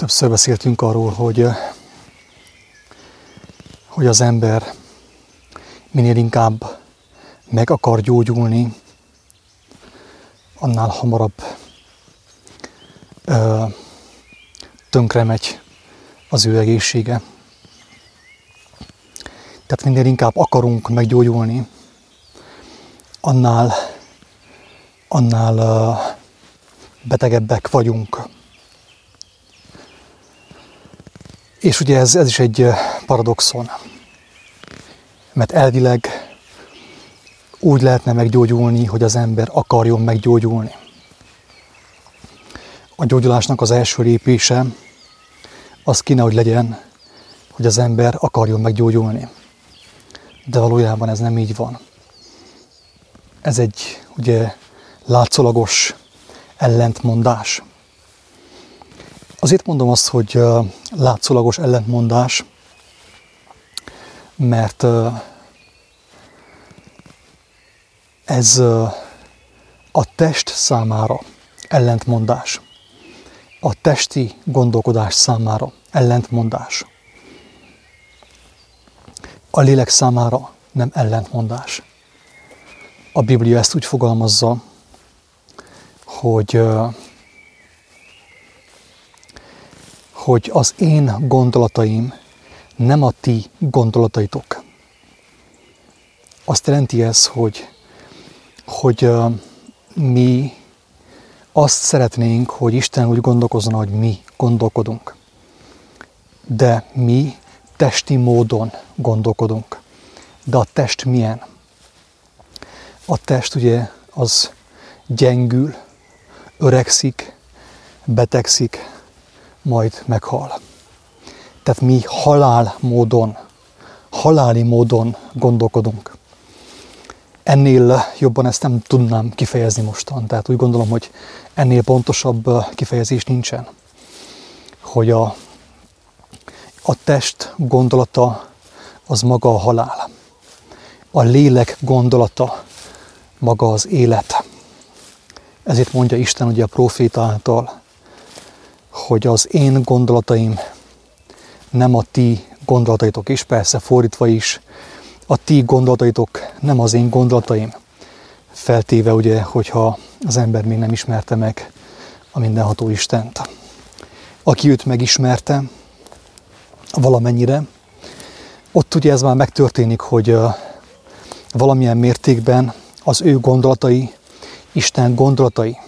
Többször beszéltünk arról, hogy az ember minél inkább meg akar gyógyulni, annál hamarabb tönkre megy az ő egészsége. Tehát minél inkább akarunk meggyógyulni, annál betegebbek vagyunk. És ugye ez is egy paradoxon, mert elvileg úgy lehetne meggyógyulni, hogy az ember akarjon meggyógyulni. A gyógyulásnak az első lépése az kéne, hogy legyen, hogy az ember akarjon meggyógyulni. De valójában ez nem így van. Ez egy ugye látszólagos ellentmondás. Azért mondom azt, hogy látszólagos ellentmondás, mert ez a test számára ellentmondás. A testi gondolkodás számára ellentmondás. A lélek számára nem ellentmondás. A Biblia ezt úgy fogalmazza, hogy az én gondolataim nem a ti gondolataitok. Azt jelenti ez, hogy mi azt szeretnénk, hogy Isten úgy gondolkozzon, hogy mi gondolkodunk. De mi testi módon gondolkodunk. De a test milyen? A test ugye az gyengül, öregszik, betegszik, majd meghal. Tehát mi haláli módon gondolkodunk. Ennél jobban ezt nem tudnám kifejezni mostan, tehát úgy gondolom, hogy ennél pontosabb kifejezés nincsen. Hogy a test gondolata az maga a halál. A lélek gondolata maga az élet. Ezért mondja Isten ugye a próféta által, hogy az én gondolataim nem a ti gondolataitok, és persze fordítva is, a ti gondolataitok nem az én gondolataim. Feltéve ugye, hogyha az ember még nem ismerte meg a mindenható Istent. Aki őt megismerte valamennyire, ott ugye ez már megtörténik, hogy valamilyen mértékben az ő gondolatai, Isten gondolatai.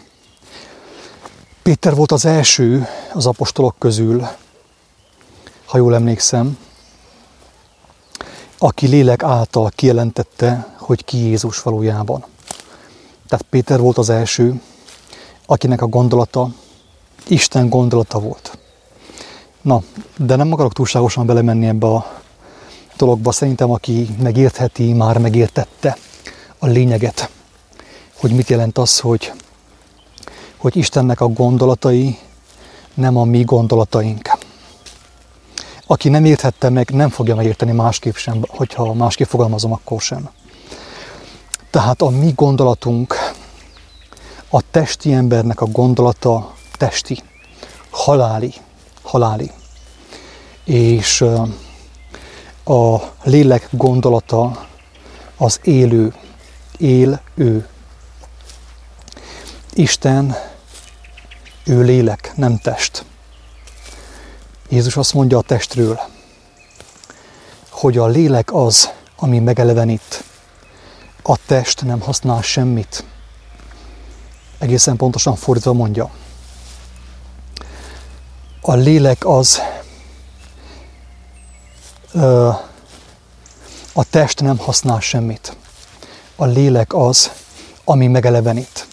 Péter volt az első az apostolok közül, ha jól emlékszem, aki lélek által kijelentette, hogy ki Jézus valójában. Tehát Péter volt az első, akinek a gondolata Isten gondolata volt. Na, de nem akarok túlságosan belemenni ebbe a dologba. Szerintem aki megértheti, már megértette a lényeget, hogy mit jelent az, hogy Istennek a gondolatai nem a mi gondolataink. Aki nem érthette meg, nem fogja megérteni másképp sem, hogyha másképp fogalmazom, akkor sem. Tehát a mi gondolatunk, a testi embernek a gondolata testi, haláli. És a lélek gondolata az élő, él ő. Isten, ő lélek, nem test. Jézus azt mondja a testről, hogy a lélek az, ami megelevenít. A test nem használ semmit. Egészen pontosan fordítva mondja. A lélek az, a test nem használ semmit. A lélek az, ami megelevenít.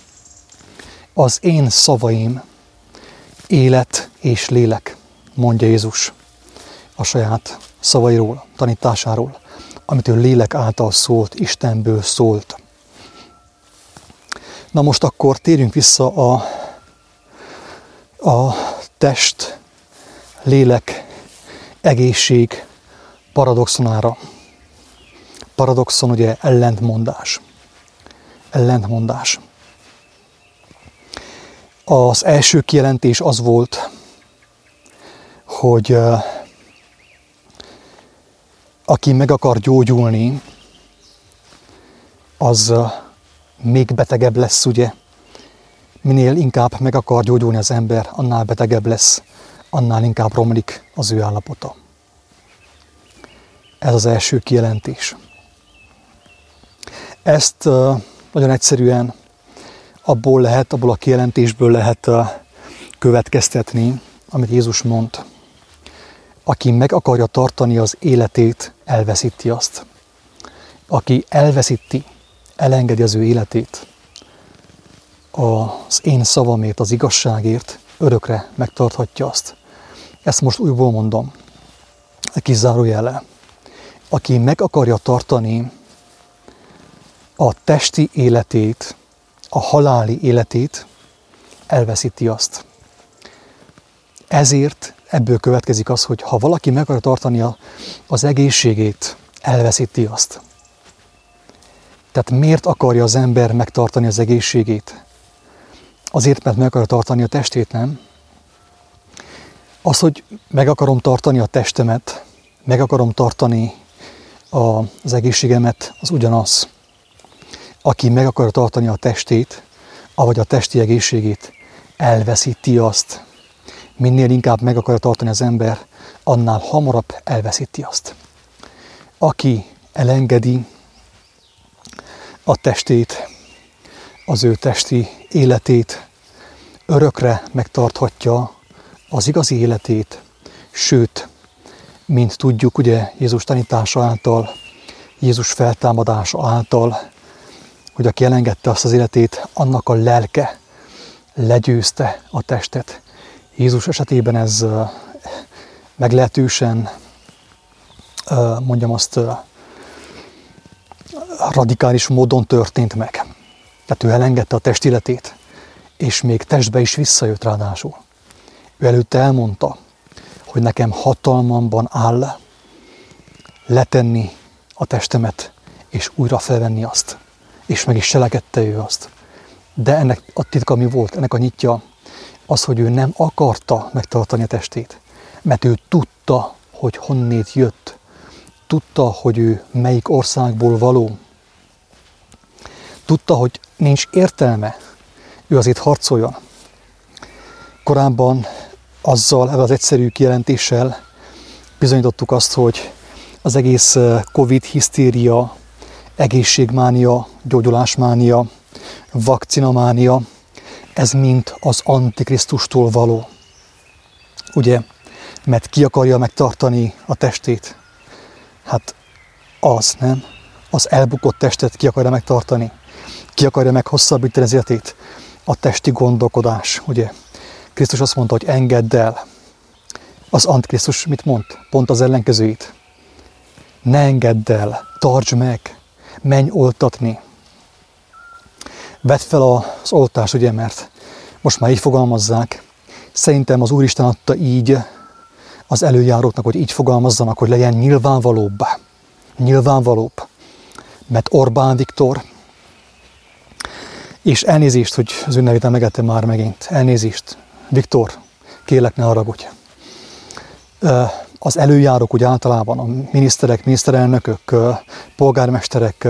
Az én szavaim élet és lélek, mondja Jézus a saját szavairól, tanításáról, amit ő lélek által szólt, Istenből szólt. Na most akkor térjünk vissza a test, lélek, egészség paradoxonára. Paradoxon ugye ellentmondás. Az első kijelentés az volt, hogy aki meg akar gyógyulni, az még betegebb lesz, ugye? Minél inkább meg akar gyógyulni az ember, annál betegebb lesz, annál inkább romlik az ő állapota. Ez az első kijelentés. Ezt nagyon egyszerűen abból a kijelentésből lehet következtetni, amit Jézus mond. Aki meg akarja tartani az életét, elveszíti azt. Aki elveszíti, elengedi az ő életét, az én szavamért, az igazságért örökre megtarthatja azt. Ezt most újból mondom, egy kis zárójellel. Aki meg akarja tartani a testi életét, a haláli életét, elveszíti azt. Ezért ebből következik az, hogy ha valaki meg akarja tartani az egészségét, elveszíti azt. Tehát miért akarja az ember megtartani az egészségét? Azért, mert meg akarja tartani a testét, nem? Az, hogy meg akarom tartani a testemet, meg akarom tartani az egészségemet, az ugyanaz. Aki meg akarja tartani a testét, avagy a testi egészségét, elveszíti azt. Minél inkább meg akarja tartani az ember, annál hamarabb elveszíti azt. Aki elengedi a testét, az ő testi életét, örökre megtarthatja az igazi életét, sőt, mint tudjuk, ugye Jézus tanítása által, Jézus feltámadása által, hogy aki elengedte azt az életét, annak a lelke legyőzte a testet. Jézus esetében ez meglehetősen, radikális módon történt meg. Tehát ő elengedte a test életét, és még testbe is visszajött ráadásul. Ő előtte elmondta, hogy nekem hatalmamban áll letenni a testemet, és újra felvenni azt. És meg is cselekedte ő azt. De ennek a titka mi volt? Ennek a nyitja az, hogy ő nem akarta megtartani a testét, mert ő tudta, hogy honnét jött. Tudta, hogy ő melyik országból való. Tudta, hogy nincs értelme, ő azért harcoljon. Korábban ezzel az egyszerű kijelentéssel bizonyítottuk azt, hogy az egész Covid-hisztéria, egészségmánia, gyógyulásmánia, vakcinamánia, ez mind az Antikrisztustól való. Ugye? Mert ki akarja megtartani a testét? Hát az, nem? Az elbukott testet ki akarja megtartani? Ki akarja meghosszabbítani az életét? A testi gondolkodás, ugye? Krisztus azt mondta, hogy engedd el. Az Antikrisztus mit mond? Pont az ellenkezőjét. Ne engedd el, tartsd meg, menj oltatni. Vedd fel az oltást, ugye, mert most már így fogalmazzák. Szerintem az Úristen adta így az előjáróknak, hogy így fogalmazzanak, hogy legyen nyilvánvalóbb. Nyilvánvalóbb. Mert Orbán Viktor, és elnézést, hogy az ő nevét emlegettem már megint, elnézést. Viktor, kérlek, ne haragudj. Az előjárók úgy általában, a miniszterek, miniszterelnökök, polgármesterek,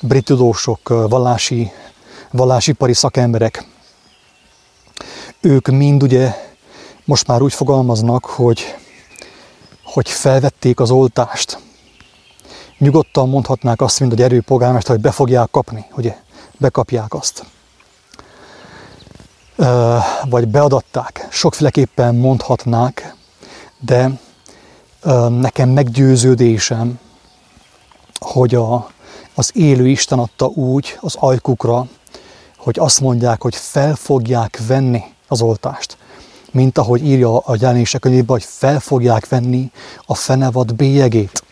brit tudósok, vallásipari szakemberek, ők mind ugye most már úgy fogalmaznak, hogy felvették az oltást. Nyugodtan mondhatnák azt, mint a gyerő polgármester, hogy be fogják kapni, ugye? Bekapják azt. Vagy beadatták. Sokféleképpen mondhatnák, de nekem meggyőződésem, hogy az élő Isten adta úgy az ajkukra, hogy azt mondják, hogy fel fogják venni az oltást. Mint ahogy írja a Jelenések könyvében, hogy fel fogják venni a fenevad bélyegét.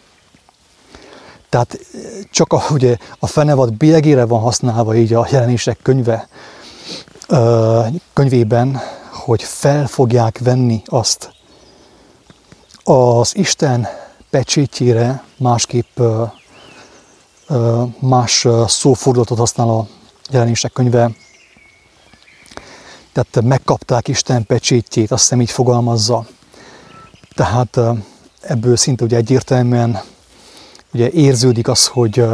Tehát csak ugye, a fenevad bélyegére van használva így a Jelenések könyvében, hogy fel fogják venni azt. Az Isten pecsétjére másképp más szófordulatot használ a Jelenések könyve. Tehát megkapták Isten pecsétjét, azt hiszem így fogalmazza. Tehát ebből szinte ugye egyértelműen ugye érződik az, hogy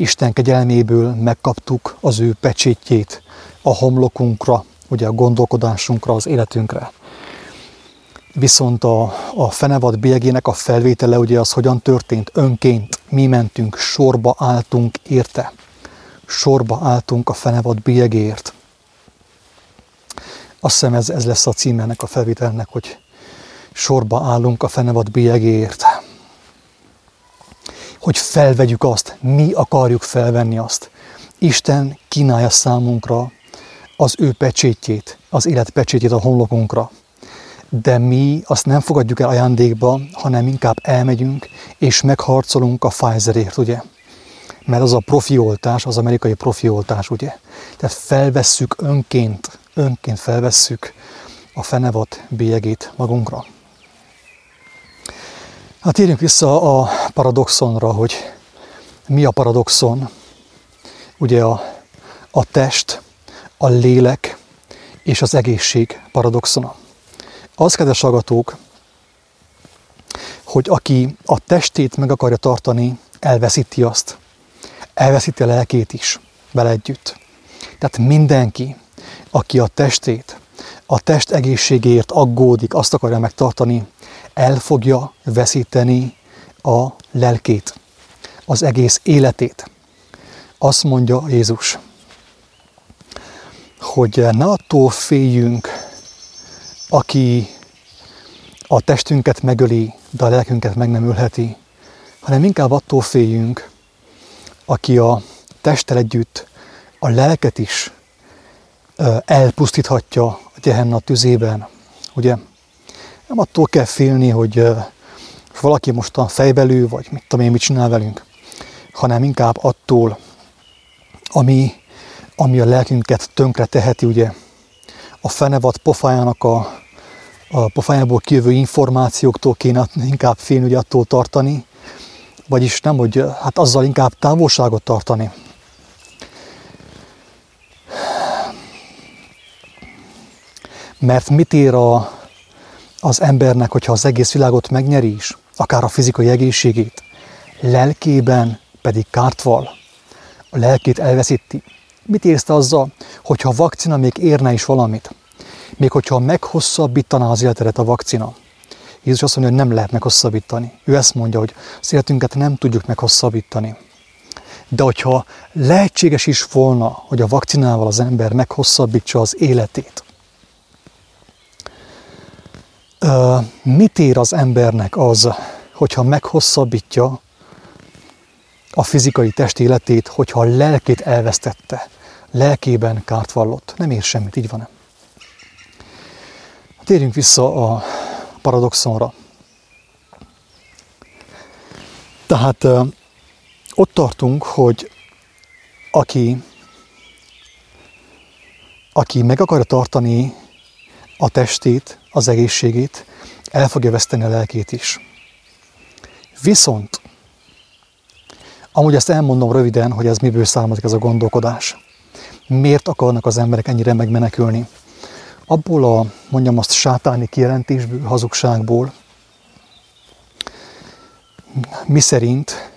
Isten kegyelméből megkaptuk az ő pecsétjét a homlokunkra, ugye a gondolkodásunkra, az életünkre. Viszont a fenevad bélyegének a felvétele ugye az hogyan történt önként. Mi mentünk, sorba álltunk érte. Sorba álltunk a fenevad bélyegéért. Azt hiszem ez lesz a címe ennek a felvételnek, hogy sorba állunk a fenevad bélyegéért. Hogy felvegyük azt, mi akarjuk felvenni azt. Isten kínálja számunkra az ő pecsétjét, az élet pecsétjét a homlokunkra. De mi azt nem fogadjuk el ajándékba, hanem inkább elmegyünk és megharcolunk a Pfizerért, ugye? Mert az a profi oltás, az amerikai profi oltás, ugye? Tehát felvesszük önként felvesszük a fenevad bélyegét magunkra. Hát térjünk vissza a paradoxonra, hogy mi a paradoxon? Ugye a test, a lélek és az egészség paradoxona. Az, kedves hallgatók, hogy aki a testét meg akarja tartani, elveszíti azt. Elveszíti a lelkét is vele együtt. Tehát mindenki, aki a testét, a test egészségéért aggódik, azt akarja megtartani, el fogja veszíteni a lelkét, az egész életét. Azt mondja Jézus, hogy ne attól féljünk, aki a testünket megöli, de a lelkünket meg nem ölheti, hanem inkább attól féljünk, aki a testtel együtt a lelket is elpusztíthatja a Gehenna tüzében, ugye? Nem attól kell félni, hogy valaki mostan fejbelül, vagy mit tudom én, mit csinál velünk, hanem inkább attól, ami a lelkünket tönkre teheti, ugye? A fenevad pofájának a pofájából kijövő információktól kéne inkább félni, ugye attól tartani, vagyis nem, hogy hát azzal inkább távolságot tartani. Mert mit ér az embernek, hogyha az egész világot megnyeri is, akár a fizikai egészségét, lelkében pedig kárt val, a lelkét elveszíti. Mit érsz azzal, hogyha a vakcina még érne is valamit? Még hogyha meghosszabbítaná az életedet a vakcina? Jézus azt mondja, hogy nem lehet meghosszabbítani. Ő ezt mondja, hogy az életünket nem tudjuk meghosszabbítani. De hogyha lehetséges is volna, hogy a vakcinával az ember meghosszabbítsa az életét, mit ér az embernek az, hogyha meghosszabbítja a fizikai test életét, hogyha a lelkét elvesztette, lelkében kárt vallott? Nem ér semmit, így van-e? Térjünk vissza a paradoxonra. Tehát ott tartunk, hogy aki meg akarja tartani a testét, az egészségét, el fogja veszteni a lelkét is. Viszont, amúgy ezt elmondom röviden, hogy ez miből származik ez a gondolkodás. Miért akarnak az emberek ennyire megmenekülni? Abból a, mondjam azt, sátáni kijelentésből, hazugságból, miszerint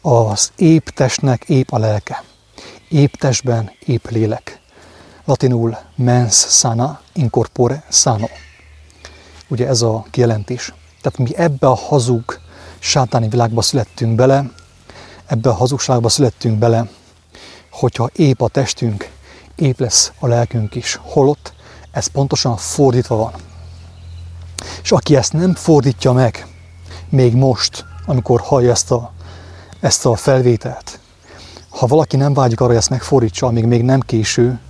az épp testnek épp a lelke. Épp testben épp lélek. Latinul mens sana in corpore sano. Ugye ez a kijelentés. Tehát mi ebbe a hazug sátáni világba születtünk bele, ebbe a hazugságba születtünk bele, hogyha épp a testünk, épp lesz a lelkünk is. Holott ez pontosan fordítva van. És aki ezt nem fordítja meg, még most, amikor hallja ezt a felvételt, ha valaki nem vágyik arra, hogy ezt megfordítsa, amíg még nem késő,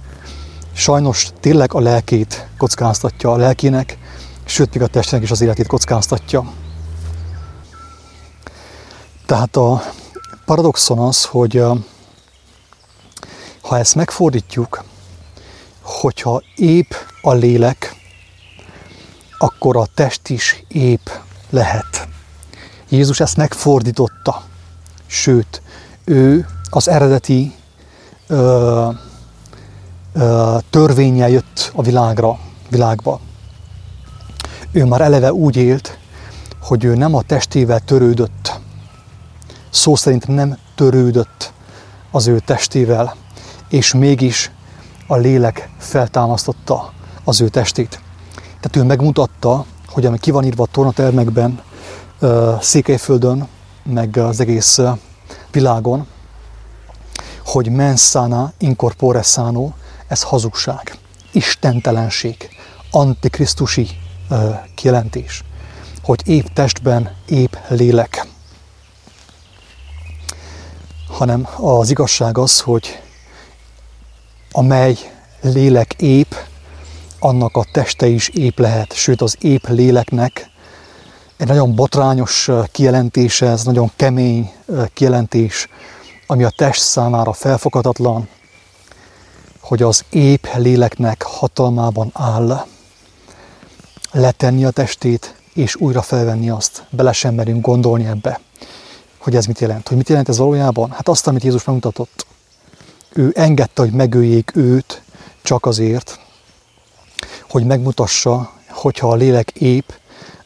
sajnos tényleg a lelkét kockáztatja, a lelkének, sőt, még a testnek is az életét kockáztatja. Tehát a paradoxon az, hogy ha ezt megfordítjuk, hogyha épp a lélek, akkor a test is épp lehet. Jézus ezt megfordította. Sőt, ő az eredeti törvénnyel jött a világba. Ő már eleve úgy élt, hogy ő nem a testével törődött. Szó szerint nem törődött az ő testével, és mégis a lélek feltámasztotta az ő testét. Tehát ő megmutatta, hogy ami ki van írva a tornatermekben, Székelyföldön, meg az egész világon, hogy mens sana in corpore sano, ez hazugság, istentelenség, antikrisztusi kijelentés, hogy épp testben, épp lélek. Hanem az igazság az, hogy amely lélek épp, annak a teste is épp lehet, sőt az épp léleknek egy nagyon botrányos kijelentése, ez nagyon kemény kijelentés, ami a test számára felfoghatatlan, hogy az épp léleknek hatalmában áll letenni a testét, és újra felvenni azt. Bele sem merünk gondolni ebbe, hogy ez mit jelent. Hogy mit jelent ez valójában? Hát azt, amit Jézus megmutatott. Ő engedte, hogy megöljék őt csak azért, hogy megmutassa, hogyha a lélek épp,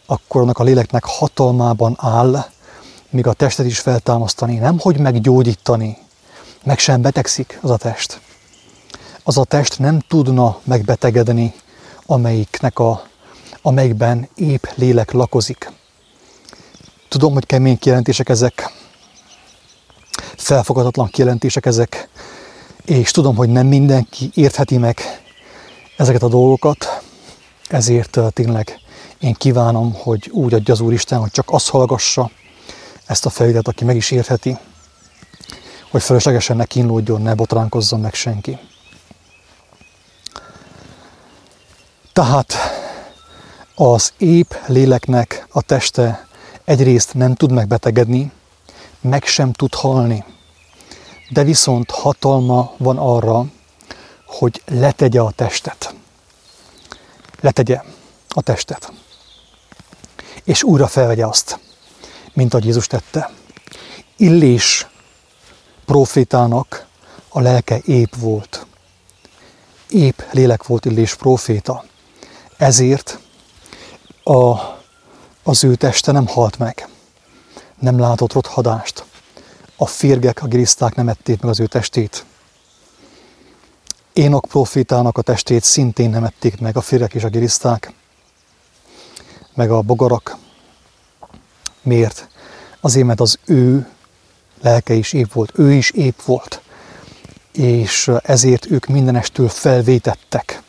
akkor annak a léleknek hatalmában áll, még a testet is feltámasztani, nemhogy meggyógyítani. Meg sem betegszik az a test. Az a test nem tudna megbetegedni, amelyikben épp lélek lakozik. Tudom, hogy kemény kijelentések ezek, felfogadhatatlan kijelentések ezek, és tudom, hogy nem mindenki értheti meg ezeket a dolgokat, ezért tényleg én kívánom, hogy úgy adja az Úristen, hogy csak azt hallgassa ezt a felületet, aki meg is értheti, hogy fölöslegesen ne kínlódjon, ne botránkozzon meg senki. Tehát az épp léleknek a teste egyrészt nem tud megbetegedni, meg sem tud halni, de viszont hatalma van arra, hogy letegye a testet. Letegye a testet. És újra felvegye azt, mint ahogy Jézus tette. Illés prófétának a lelke épp volt. Épp lélek volt Illés próféta. Ezért az ő teste nem halt meg, nem látott rothadást. A férgek, a giliszták nem ették meg az ő testét. Énok prófétának a testét szintén nem ették meg a férgek és a giliszták, meg a bogarak. Miért? Azért, mert az ő lelke is épp volt, ő is épp volt, és ezért ők mindenestől felvétettek.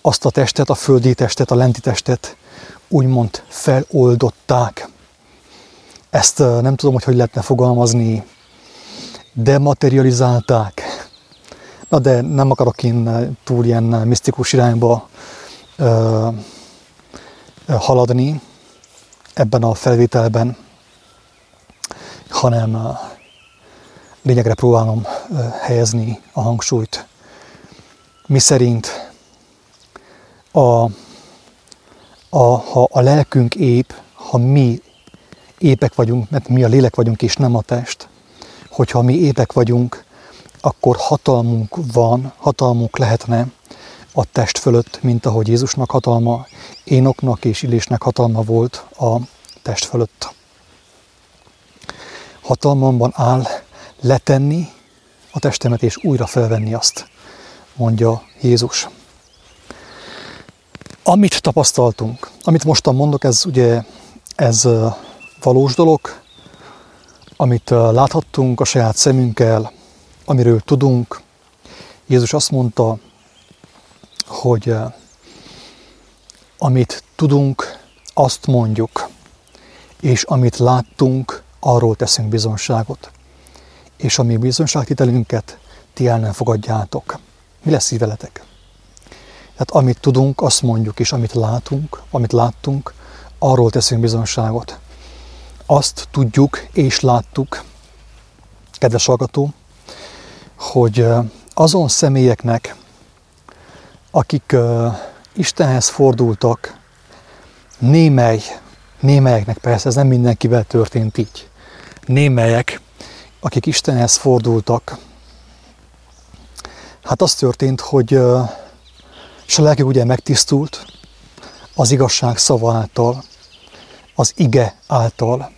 Azt a testet, a földi testet, a lenti testet úgymond feloldották. Ezt nem tudom, hogy lehetne fogalmazni. Dematerializálták. Na de nem akarok én túl ilyen misztikus irányba haladni ebben a felvételben, hanem lényegre próbálom helyezni a hangsúlyt. Miszerint ha a lelkünk épp, ha mi épek vagyunk, mert mi a lélek vagyunk és nem a test, hogyha mi épek vagyunk, akkor hatalmunk van, hatalmunk lehetne a test fölött, mint ahogy Jézusnak hatalma, Énoknak és Illésnek hatalma volt a test fölött. Hatalmamban áll letenni a testemet és újra felvenni azt, mondja Jézus. Amit tapasztaltunk, amit mostan mondok, ez valós dolog, amit láthattunk a saját szemünkkel, amiről tudunk. Jézus azt mondta, hogy amit tudunk, azt mondjuk, és amit láttunk, arról teszünk bizonságot. És a mi bizonságtételünket ti el nem fogadjátok. Mi lesz így veletek? Tehát amit tudunk, azt mondjuk, és amit láttunk, arról teszünk bizonságot. Azt tudjuk és láttuk, kedves hallgató, hogy azon személyeknek, akik Istenhez fordultak, némelyeknek persze, ez nem mindenkivel történt így, némelyek, akik Istenhez fordultak, hát az történt, hogy és a lelkük ugye megtisztult, az igazság szavától, az ige által,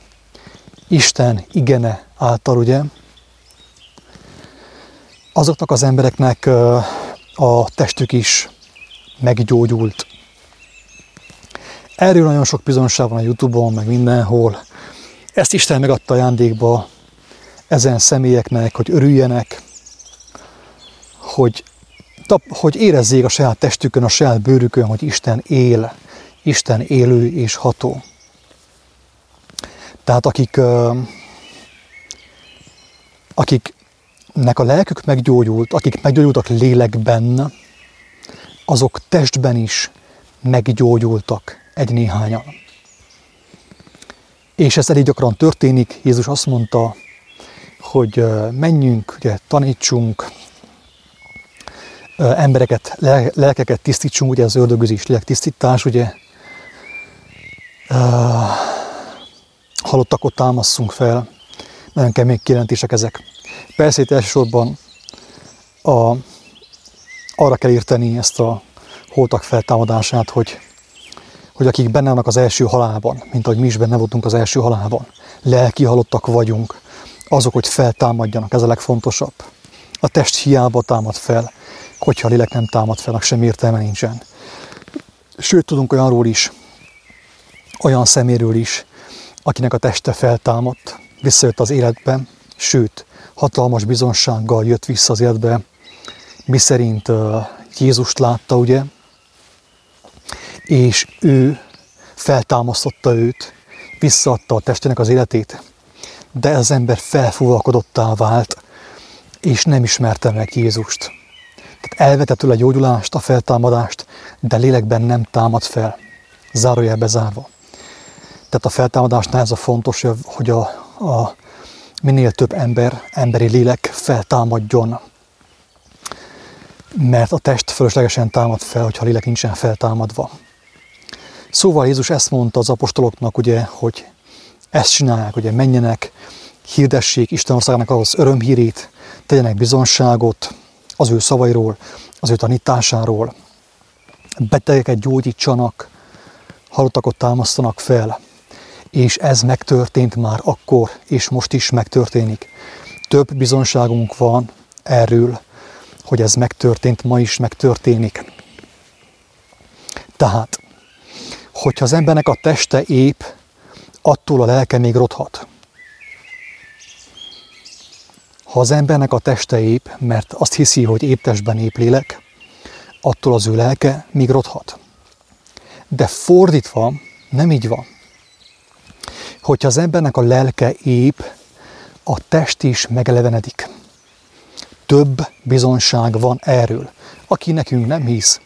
Isten igene által, ugye? Azoknak az embereknek a testük is meggyógyult. Erről nagyon sok bizonyság van a YouTube-on, meg mindenhol. Ezt Isten megadta ajándékba ezen személyeknek, hogy örüljenek, hogy érezzék a saját testükön, a saját bőrükön, hogy Isten él, Isten élő és ható. Tehát akiknek a lelkük meggyógyult, akik meggyógyultak lélekben, azok testben is meggyógyultak egy-néhányan. És ez elég gyakran történik. Jézus azt mondta, hogy menjünk, ugye, tanítsunk, embereket, lelkeket tisztítsunk, ugye az ördögüzés lélektisztítás, ugye. Halottakot támasszunk fel. Nagyon kemény kijelentések ezek. Persze itt elsősorban arra kell érteni ezt a holtak feltámadását, hogy akik benne vannak az első halálban, mint ahogy mi is benne voltunk az első halálban, lelki halottak vagyunk, azok, hogy feltámadjanak, ez a legfontosabb. A test hiába támad fel, hogyha a lélek nem támad fel, semmi értelme nincsen. Sőt, tudunk olyanról is, olyan szeméről is, akinek a teste feltámadt, visszajött az életbe, sőt, hatalmas bizonsággal jött vissza az életbe, miszerint Jézust látta, ugye, és ő feltámasztotta őt, visszaadta a testének az életét, de ez az ember felfúvalkodottá vált, és nem ismerte meg Jézust. Tehát elvette tőle a gyógyulást, a feltámadást, de lélekben nem támad fel, zárójelbe zárva. Tehát a feltámadásnál ez a fontos, hogy a minél több emberi lélek feltámadjon. Mert a test fölöslegesen támad fel, hogyha a lélek nincsen feltámadva. Szóval Jézus ezt mondta az apostoloknak, ugye, hogy ezt csinálják, ugye, menjenek, hirdessék Isten országának az örömhírét, tegyenek bizonságot az ő szavairól, az ő tanításáról, betegeket gyógyítsanak, halottakot támasztanak fel, és ez megtörtént már akkor, és most is megtörténik. Több bizonságunk van erről, hogy ez megtörtént, ma is megtörténik. Tehát, hogyha az embernek a teste épp, attól a lelke még rothat. Ha az embernek a teste épp, mert azt hiszi, hogy épp testben épp lélek, attól az ő lelke még rothat. De fordítva nem így van. Hogyha az embernek a lelke épp, a test is megelevenedik. Több bizonság van erről. Aki nekünk nem hisz,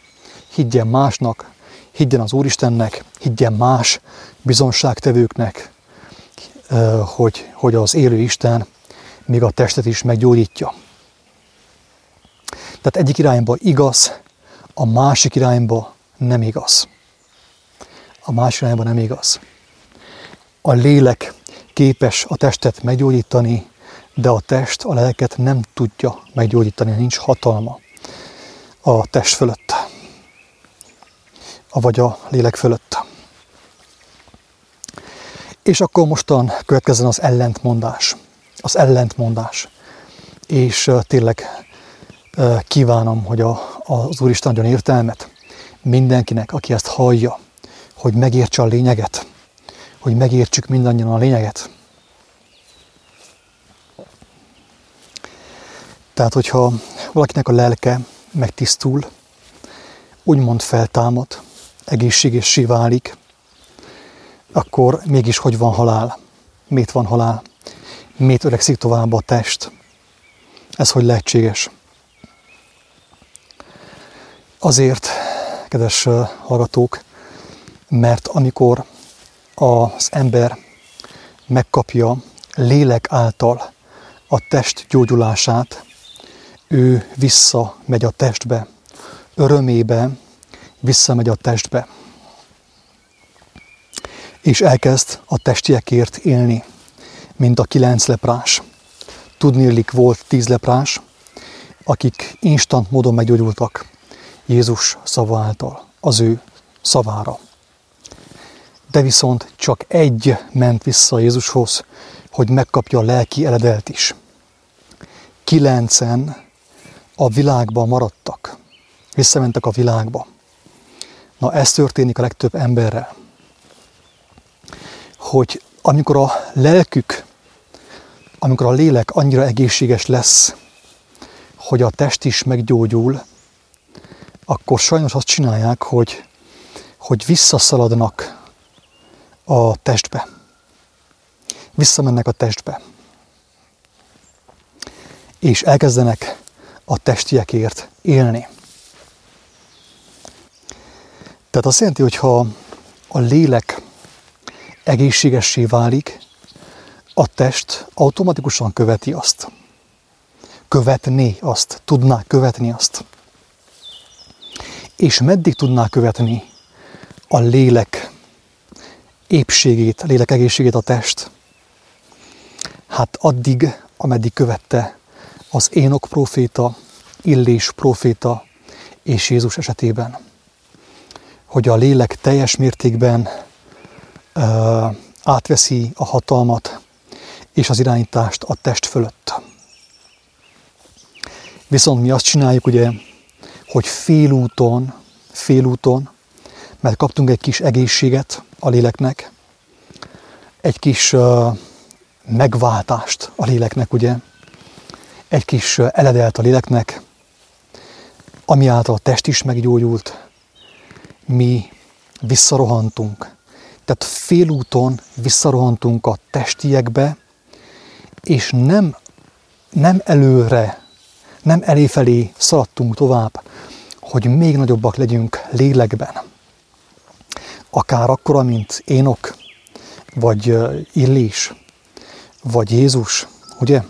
higgyen másnak, higgyen az Úristennek, higgyen más bizonságtevőknek, hogy az élő Isten még a testet is meggyógyítja. Tehát egyik irányba igaz, a másik irányba nem igaz. A másik irányba nem igaz. A lélek képes a testet meggyógyítani, de a test a lelket nem tudja meggyógyítani, nincs hatalma a test fölött, vagy a lélek fölött. És akkor mostan következzen az ellentmondás. Az ellentmondás. És tényleg kívánom, hogy az Úristen adjon értelmet mindenkinek, aki ezt hallja, hogy megértse a lényeget, hogy megértsük mindannyian a lényeget. Tehát, hogyha valakinek a lelke megtisztul, úgymond feltámad, egészségessé válik, akkor mégis hogy van halál? Miért van halál? Miért öregszik tovább a test? Ez hogy lehetséges? Azért, kedves hallgatók, mert amikor az ember megkapja lélek által a test gyógyulását, ő visszamegy a testbe, örömébe visszamegy a testbe, és elkezd a testiekért élni, mint a 9 leprás. Tudniillik volt 10 leprás, akik instant módon meggyógyultak Jézus szava által, az ő szavára Te viszont csak egy ment vissza Jézushoz, hogy megkapja a lelki eledelt is. 9 a világban maradtak. Visszamentek a világba. Na, ez történik a legtöbb emberrel. Hogy amikor a lelkük, amikor a lélek annyira egészséges lesz, hogy a test is meggyógyul, akkor sajnos azt csinálják, hogy visszaszaladnak a testbe. Visszamennek a testbe. És elkezdenek a testiekért élni. Tehát azt jelenti, hogyha a lélek egészségessé válik, a test automatikusan követi azt. Követné azt, tudná követni azt. És meddig tudná követni a lélek épségét, a lélek egészségét a test? Hát addig, ameddig követte az Énok próféta, Illés próféta és Jézus esetében. Hogy a lélek teljes mértékben átveszi a hatalmat és az irányítást a test fölött. Viszont mi azt csináljuk ugye, hogy félúton, mert kaptunk egy kis egészséget a léleknek, egy kis megváltást a léleknek, ugye, egy kis eledelt a léleknek, ami által a test is meggyógyult, mi visszarohantunk. Tehát félúton visszarohantunk a testiekbe, és nem előre, nem eléfelé szaladtunk tovább, hogy még nagyobbak legyünk lélekben. Akár akkora, mint Énok, vagy Illés, vagy Jézus, ugye?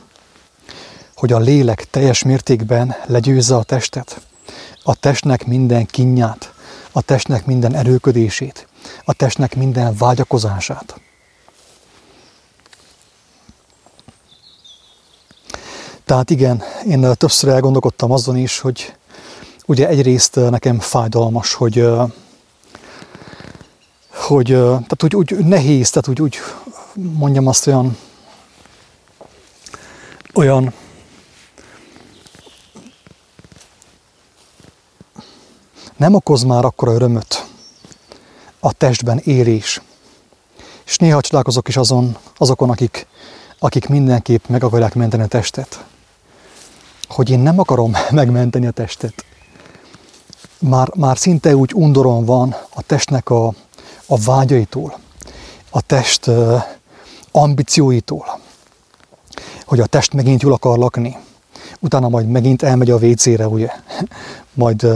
Hogy a lélek teljes mértékben legyőzze a testet, a testnek minden kínját, a testnek minden erőködését, a testnek minden vágyakozását. Tehát igen, én többször elgondolkodtam azon is, hogy ugye egyrészt nekem fájdalmas, hogy tehát úgy nehéz, tehát úgy mondjam azt olyan nem okoz már akkora örömöt a testben élés. És néha csodálkozok is azokon, akik mindenképp meg akarják menteni a testet. Hogy én nem akarom megmenteni a testet. Már szinte úgy undoron van a testnek a vágyaitól, a test ambícióitól, hogy a test megint jól akar lakni. Utána majd megint elmegy a WC-re, ugye? Majd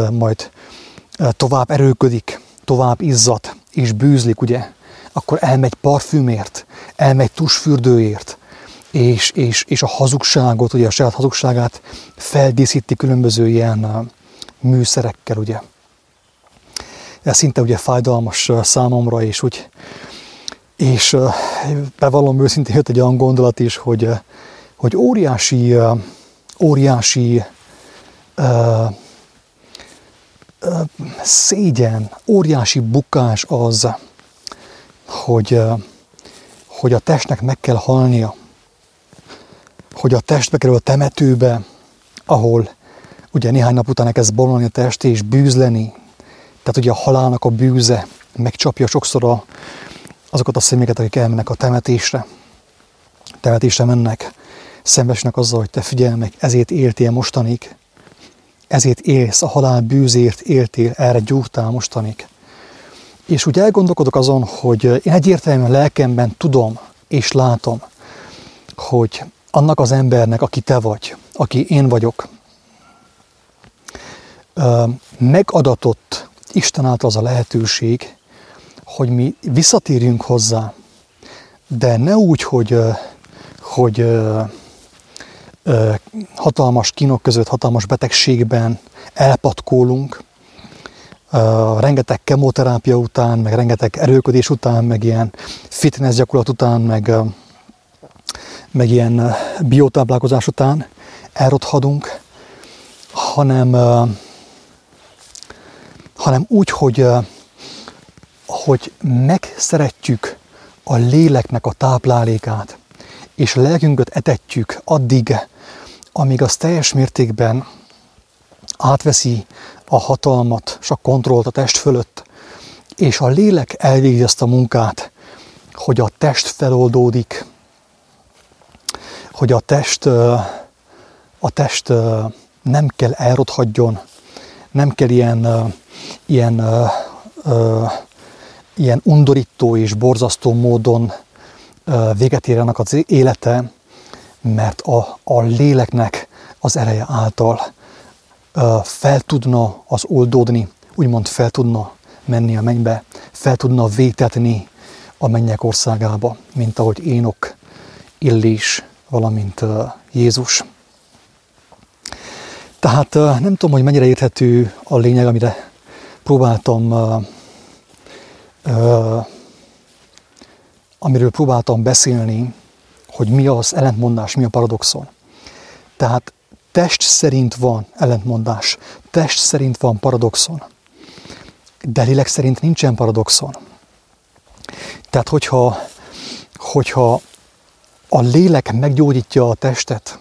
tovább erőködik, tovább izzad és bűzlik, ugye? Akkor elmegy parfümért, elmegy tusfürdőért, és a hazugságot, ugye a saját hazugságát feldíszíti különböző ilyen műszerekkel, ugye. Ez szinte ugye fájdalmas számomra, és úgy, és bevallom őszintén, jött egy olyan gondolat is, hogy óriási szégyen, óriási bukás az, hogy a testnek meg kell halnia, hogy a test bekerül a temetőbe, ahol ugye néhány nap után elkezd bomlani a test és bűzleni. Tehát ugye a halálnak a bűze megcsapja sokszor azokat a személyeket, akik elmennek a temetésre. Temetésre mennek, szembesülnek azzal, hogy te figyelj meg, ezért éltél mostanig, ezért élsz, a halál bűzért éltél, erre gyúrtál mostanig. És úgy elgondolkodok azon, hogy én egyértelműen lelkemben tudom és látom, hogy annak az embernek, aki te vagy, aki én vagyok, megadatott Isten által az a lehetőség, hogy mi visszatérjünk hozzá, de ne úgy, hogy hatalmas kínok között, hatalmas betegségben elpatkólunk, rengeteg kemoterápia után, meg rengeteg erőködés után, meg ilyen fitness gyakorlat után, meg ilyen biotáplálkozás után elrothadunk, hanem úgy, hogy, hogy megszeretjük a léleknek a táplálékát, és a lelkünket etetjük addig, amíg az teljes mértékben átveszi a hatalmat és a kontrollt a test fölött, és a lélek elvégzi ezt a munkát, hogy a test feloldódik, hogy a test nem kell elrothadjon, nem kell ilyen undorító és borzasztó módon véget ér ennek az élete, mert a léleknek az ereje által fel tudna az oldódni, úgymond fel tudna menni a mennybe, fel tudna vétetni a mennyek országába, mint ahogy Énok, Illés, valamint Jézus. Tehát nem tudom, hogy mennyire érthető a lényeg, amire amiről próbáltam beszélni, hogy mi az ellentmondás, mi a paradoxon. Tehát test szerint van ellentmondás, test szerint van paradoxon, de lélek szerint nincsen paradoxon. Tehát hogyha a lélek meggyógyítja a testet,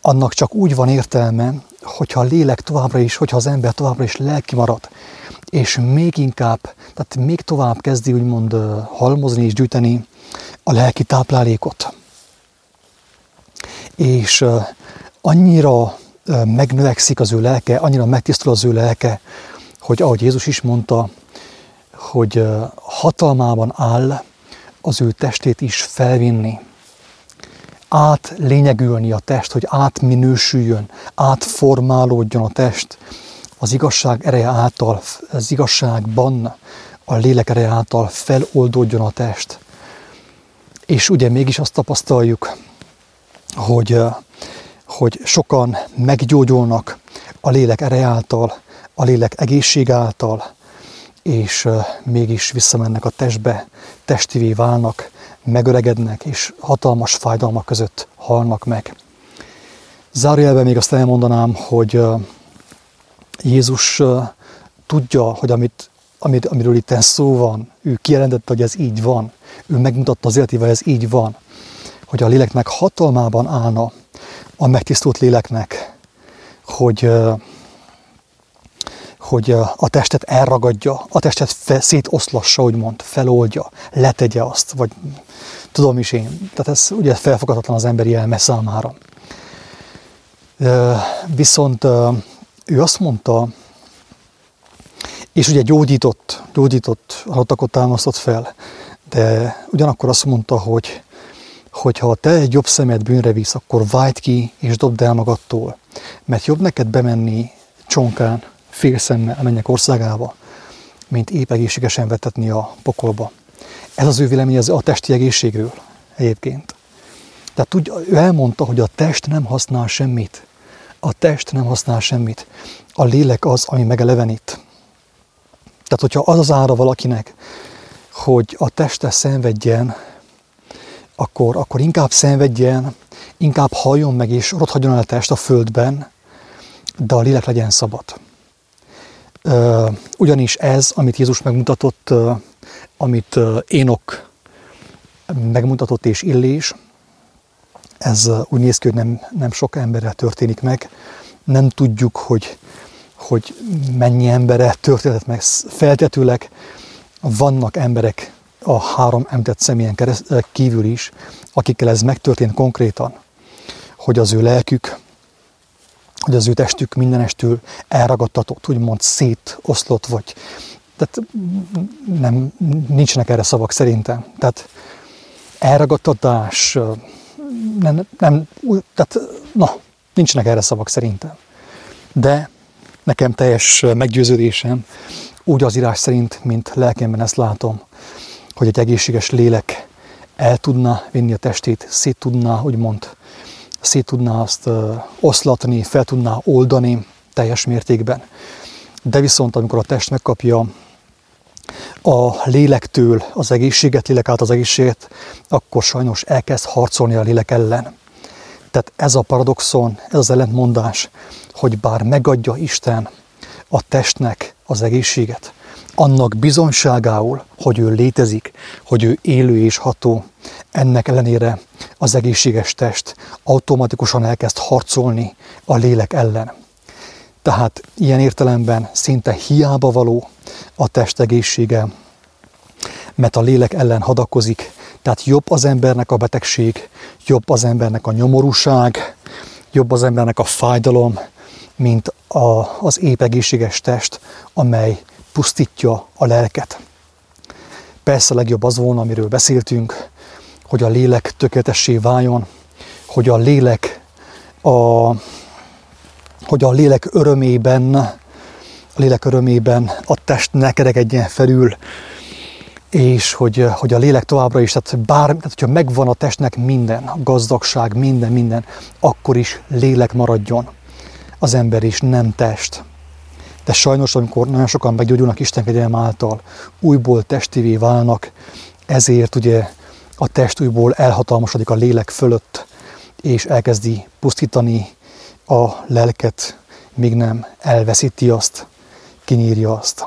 annak csak úgy van értelme, hogyha az ember továbbra is lelki marad, és még inkább, tehát még tovább kezdi úgymond halmozni és gyűjteni a lelki táplálékot. És annyira megnövekszik az ő lelke, annyira megtisztul az ő lelke, hogy ahogy Jézus is mondta, hogy hatalmában áll az ő testét is felvinni, átlényegülni a test, hogy átminősüljön, átformálódjon a test az igazság ereje által, az igazságban a lélek ereje által feloldódjon a test. És ugye mégis azt tapasztaljuk, hogy sokan meggyógyulnak a lélek ereje által, a lélek egészség által, és mégis visszamennek a testbe, testivé válnak, megöregednek, és hatalmas fájdalmak között halnak meg. Zárójelben még azt elmondanám, hogy Jézus tudja, hogy amiről itt szó van, ő kijelentette, hogy ez így van, ő megmutatta az életével, hogy ez így van, hogy a léleknek hatalmában állna, a megtisztult léleknek, hogy a testet elragadja, a testet szétoszlassa, úgymond, feloldja, letegye azt, vagy tudom is én. Tehát ez ugye felfoghatatlan az emberi elme számára. Viszont ő azt mondta, és ugye gyógyított, halottakot támasztott fel, de ugyanakkor azt mondta, hogy ha te egy jobb szemed bűnre visz, akkor vájt ki és dobd el magadtól, mert jobb neked bemenni csonkán, félszemmel a mennyek országába, mint épp egészségesen vetetni a pokolba. Ez az ő véleménye a testi egészségről egyébként. Tehát ő elmondta, hogy a test nem használ semmit. A test nem használ semmit. A lélek az, ami megelevenít. Tehát, hogyha az az ára valakinek, hogy a teste szenvedjen, akkor inkább szenvedjen, inkább halljon meg és rothadjon el a test a földben, de a lélek legyen szabad. Ugyanis ez, amit Jézus megmutatott, amit Énok megmutatott és Illés, ez úgy néz ki, hogy nem sok emberrel történik meg. Nem tudjuk, hogy mennyi emberrel történhet meg. Feltetőleg vannak emberek a 3 említett személyen kívül is, akikkel ez megtörtént konkrétan, hogy az ő lelkük, hogy az ő testük mindenestül elragadtatott, úgymond szétoszlott vagy. Tehát nincsenek erre szavak szerintem. Tehát elragadtatás, nincsenek erre szavak szerintem. De nekem teljes meggyőződésem úgy az írás szerint, mint lelkemben ezt látom, hogy egy egészséges lélek el tudná vinni a testét, szét tudná azt oszlatni, fel tudná oldani teljes mértékben. De viszont, amikor a test megkapja a lélektől az egészséget, lélek által az egészséget, akkor sajnos elkezd harcolni a lélek ellen. Tehát ez a paradoxon, ez az ellentmondás, hogy bár megadja Isten a testnek az egészséget, annak bizonságául, hogy ő létezik, hogy ő élő és ható. Ennek ellenére az egészséges test automatikusan elkezd harcolni a lélek ellen. Tehát ilyen értelemben szinte hiába való a test egészsége, mert a lélek ellen hadakozik. Tehát jobb az embernek a betegség, jobb az embernek a nyomorúság, jobb az embernek a fájdalom, mint az épp egészséges test, amely pusztítja a lelket. Persze legjobb az volna, amiről beszéltünk, hogy a lélek tökéletessé váljon, hogy a lélek, a lélek örömében a test ne kerekedjen felül, és hogy a lélek továbbra is, tehát hogyha megvan a testnek minden, a gazdagság, minden, akkor is lélek maradjon. Az ember is nem test. De sajnos, amikor nagyon sokan meggyógyulnak Isten kegyelme által, újból testivé válnak, ezért ugye a test újból elhatalmasodik a lélek fölött, és elkezdi pusztítani a lelket, míg nem elveszíti azt, kinyírja azt.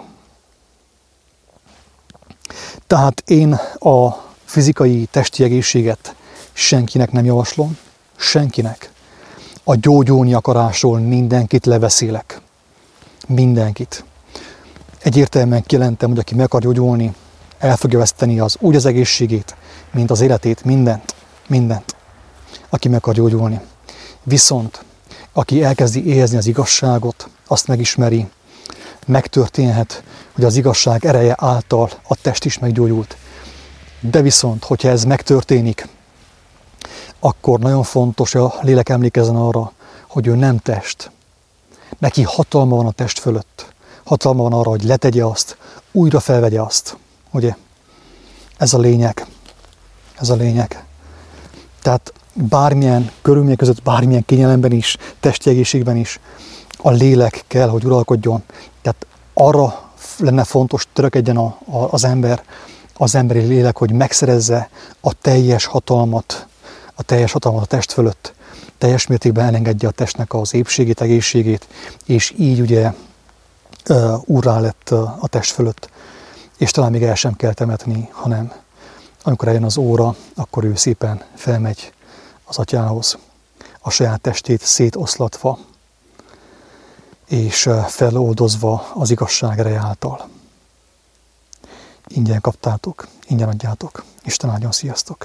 Tehát én a fizikai testi egészséget senkinek nem javaslom, senkinek. A gyógyulni akarásról mindenkit lebeszélek. Mindenkit. Egyértelműen kijelentem, hogy aki meg akar gyógyulni, el fogja veszteni úgy az egészségét, mint az életét, mindent, aki meg akar gyógyulni. Viszont, aki elkezdi érezni az igazságot, azt megismeri, megtörténhet, hogy az igazság ereje által a test is meggyógyult. De viszont, hogyha ez megtörténik, akkor nagyon fontos, hogy a lélek emlékezzen arra, hogy ő nem test. Neki hatalma van a test fölött. Hatalma van arra, hogy letegye azt, újra felvegye azt. Ugye? Ez a lényeg. Tehát bármilyen körülmények között, bármilyen kényelemben is, testi egészségben is, a lélek kell, hogy uralkodjon. Tehát arra lenne fontos, törekedjen az emberi lélek, hogy megszerezze a teljes hatalmat a test fölött, teljes mértékben elengedje a testnek az épségét, egészségét, és így ugye urrá lett a test fölött, és talán még el sem kell temetni, hanem amikor eljön az óra, akkor ő szépen felmegy az atyához, a saját testét szétoszlatva, és feloldozva az igazság ereje által. Ingyen kaptátok, ingyen adjátok. Isten áldjon, sziasztok!